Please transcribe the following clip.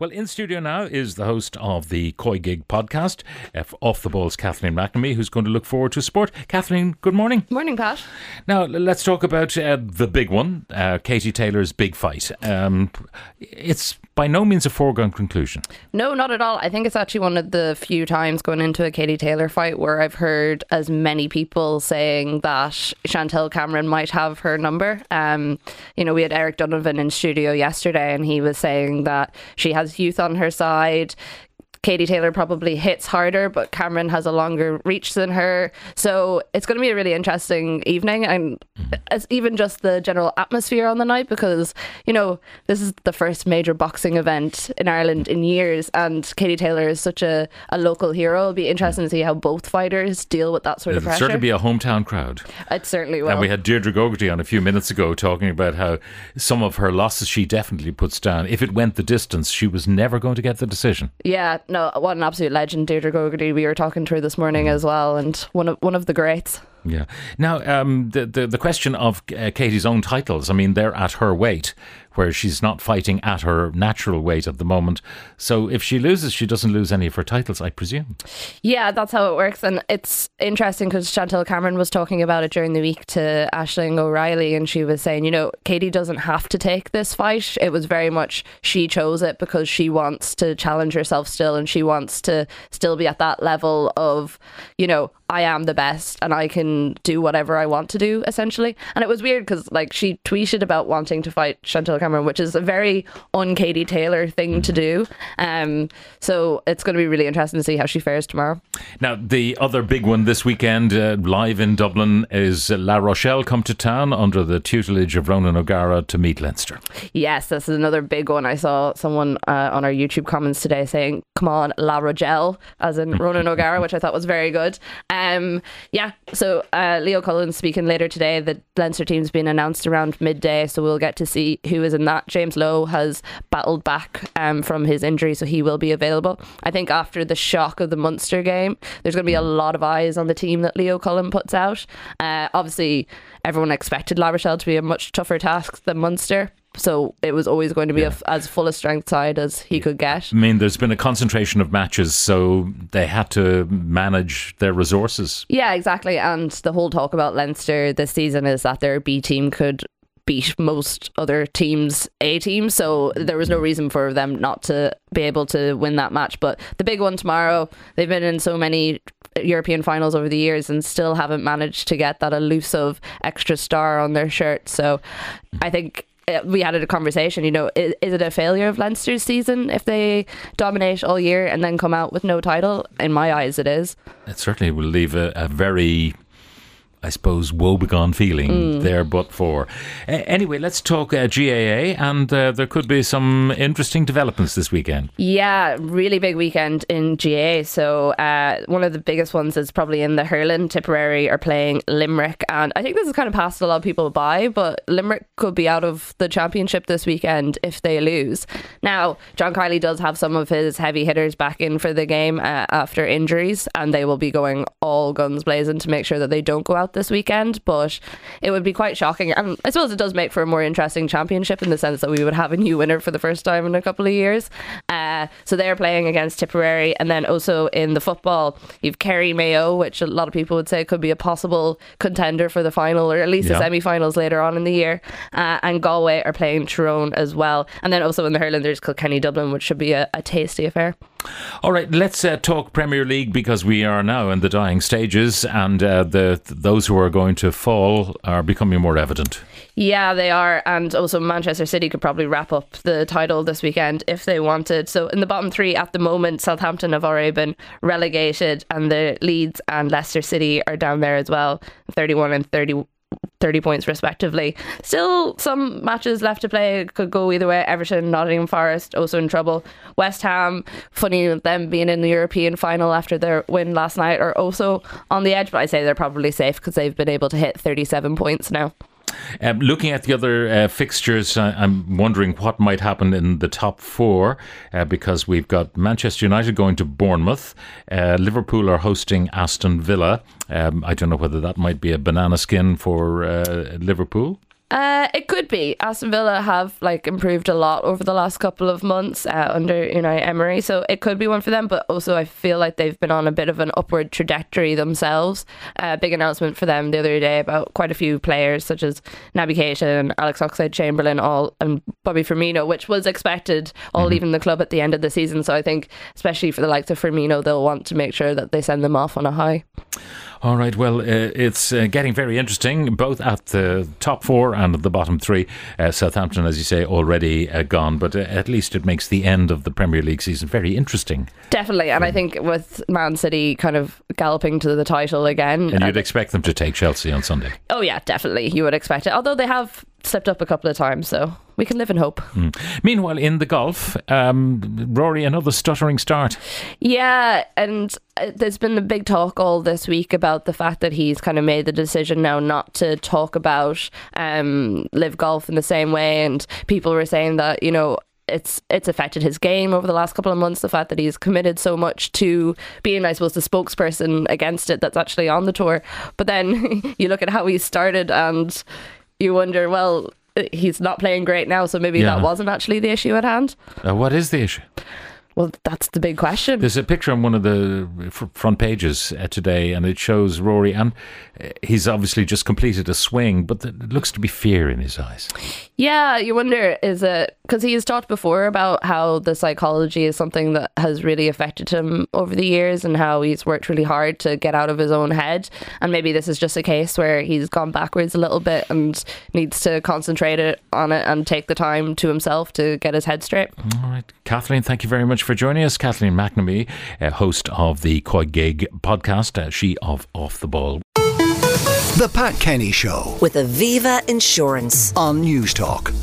Well, in studio now is the host of the Koi Gig podcast, Off the Ball's Kathleen McNamee, who's going to look forward to sport. Kathleen, good morning. Morning, Pat. Now, let's talk about the big one, Katie Taylor's big fight. It's by no means a foregone conclusion. No, not at all. I think it's actually one of the few times going into a Katie Taylor fight where I've heard as many people saying that Chantelle Cameron might have her number. We had Eric Donovan in studio yesterday, and he was saying that she has youth on her side. Katie Taylor probably hits harder, but Cameron has a longer reach than her. So it's going to be a really interesting evening, and even just the general atmosphere on the night, because, you know, this is the first major boxing event in Ireland in years, and Katie Taylor is such a local hero. It'll be interesting to see how both fighters deal with that sort of pressure. It'll certainly be a hometown crowd. It certainly will. And we had Deirdre Gogarty on a few minutes ago talking about how some of her losses she definitely puts down. If it went the distance, she was never going to get the decision. Yeah. No, what an absolute legend, Deirdre Gogarty. We were talking to her this morning as well, and one of the greats. Yeah. Now, the question of Katie's own titles, I mean, they're at her weight, where she's not fighting at her natural weight at the moment. So if she loses, she doesn't lose any of her titles, I presume. Yeah, that's how it works. And it's interesting because Chantelle Cameron was talking about it during the week to Aisling O'Reilly, and she was saying, you know, Katie doesn't have to take this fight. It was very much she chose it because she wants to challenge herself still, and she wants to still be at that level of, you know, I am the best and I can do whatever I want to do, essentially. And it was weird because, like, she tweeted about wanting to fight Chantelle Cameron, which is a very un-Katie Taylor thing to do. So it's going to be really interesting to see how she fares tomorrow. Now, the other big one this weekend, live in Dublin, is La Rochelle come to town under the tutelage of Ronan O'Gara to meet Leinster. Yes, this is another big one. I saw someone on our YouTube comments today saying, come on, La Rochelle, as in Ronan O'Gara, which I thought was very good. So Leo Cullen speaking later today. The Leinster team's been announced around midday, so we'll get to see who is in that. James Lowe has battled back from his injury, so he will be available. I think after the shock of the Munster game, there's going to be a lot of eyes on the team that Leo Cullen puts out. Obviously, everyone expected La Rochelle to be a much tougher task than Munster. So it was always going to be as full a strength side as he could get. I mean, there's been a concentration of matches, so they had to manage their resources. Yeah, exactly. And the whole talk about Leinster this season is that their B team could beat most other teams' A team, so there was no reason for them not to be able to win that match. But the big one tomorrow, they've been in so many European finals over the years and still haven't managed to get that elusive extra star on their shirt. So I think we had a conversation, you know, is it a failure of Leinster's season if they dominate all year and then come out with no title? In my eyes, it is. It certainly will leave a very, I suppose, woebegone feeling there but for. Anyway, let's talk GAA, and there could be some interesting developments this weekend. Yeah, really big weekend in GAA. So one of the biggest ones is probably in the hurling. Tipperary are playing Limerick, and I think this is kind of passed a lot of people by, but Limerick could be out of the championship this weekend if they lose. Now, John Kiely does have some of his heavy hitters back in for the game after injuries, and they will be going all guns blazing to make sure that they don't go out this weekend, but it would be quite shocking. And I suppose it does make for a more interesting championship in the sense that we would have a new winner for the first time in a couple of years. So they're playing against Tipperary, and then also in the football, you've Kerry Mayo, which a lot of people would say could be a possible contender for the final, or at least the semi-finals later on in the year. And Galway are playing Tyrone as well. And then also in the hurling, there's Kilkenny Dublin, which should be a tasty affair. All right, let's talk Premier League, because we are now in the dying stages, and those who are going to fall are becoming more evident. Yeah, they are. And also Manchester City could probably wrap up the title this weekend if they wanted. So in the bottom three at the moment, Southampton have already been relegated, and the Leeds and Leicester City are down there as well, 31 and 30 points respectively. Still some matches left to play, could go either way. Everton, Nottingham Forest also in trouble. West Ham, funny with them being in the European final after their win last night, are also on the edge, but I say they're probably safe because they've been able to hit 37 points now. Looking at the other fixtures, I'm wondering what might happen in the top four, because we've got Manchester United going to Bournemouth, Liverpool are hosting Aston Villa. I don't know whether that might be a banana skin for Liverpool. It could be. Aston Villa have improved a lot over the last couple of months under Unai Emery, so it could be one for them. But also, I feel like they've been on a bit of an upward trajectory themselves. Big announcement for them the other day about quite a few players, such as Naby Keita and Alex Oxlade-Chamberlain, and Bobby Firmino, which was expected. All leaving the club at the end of the season, so I think, especially for the likes of Firmino, they'll want to make sure that they send them off on a high. All right, well, it's getting very interesting, both at the top four and at the bottom three. Southampton, as you say, already gone, but at least it makes the end of the Premier League season very interesting. Definitely, and I think with Man City kind of galloping to the title again. And you'd expect them to take Chelsea on Sunday. Oh yeah, definitely, you would expect it, although they have slipped up a couple of times, so we can live in hope. Meanwhile, in the golf, Rory, another stuttering start. Yeah, and there's been a big talk all this week about the fact that he's kind of made the decision now not to talk about live golf in the same way, and people were saying that, you know, it's affected his game over the last couple of months, the fact that he's committed so much to being, I suppose, the spokesperson against it that's actually on the tour. But then you look at how he started and you wonder, well, he's not playing great now, so maybe that wasn't actually the issue at hand. What is the issue? Well, that's the big question. There's a picture on one of the front pages today, and it shows Rory, and he's obviously just completed a swing, but there looks to be fear in his eyes. Yeah, you wonder, is it because he has talked before about how the psychology is something that has really affected him over the years, and how he's worked really hard to get out of his own head, and maybe this is just a case where he's gone backwards a little bit and needs to concentrate on it and take the time to himself to get his head straight. All right, Kathleen, thank you very much for joining us. Kathleen McNamee, host of the Koi Gig podcast, she of Off the Ball. The Pat Kenny Show with Aviva Insurance on News Talk.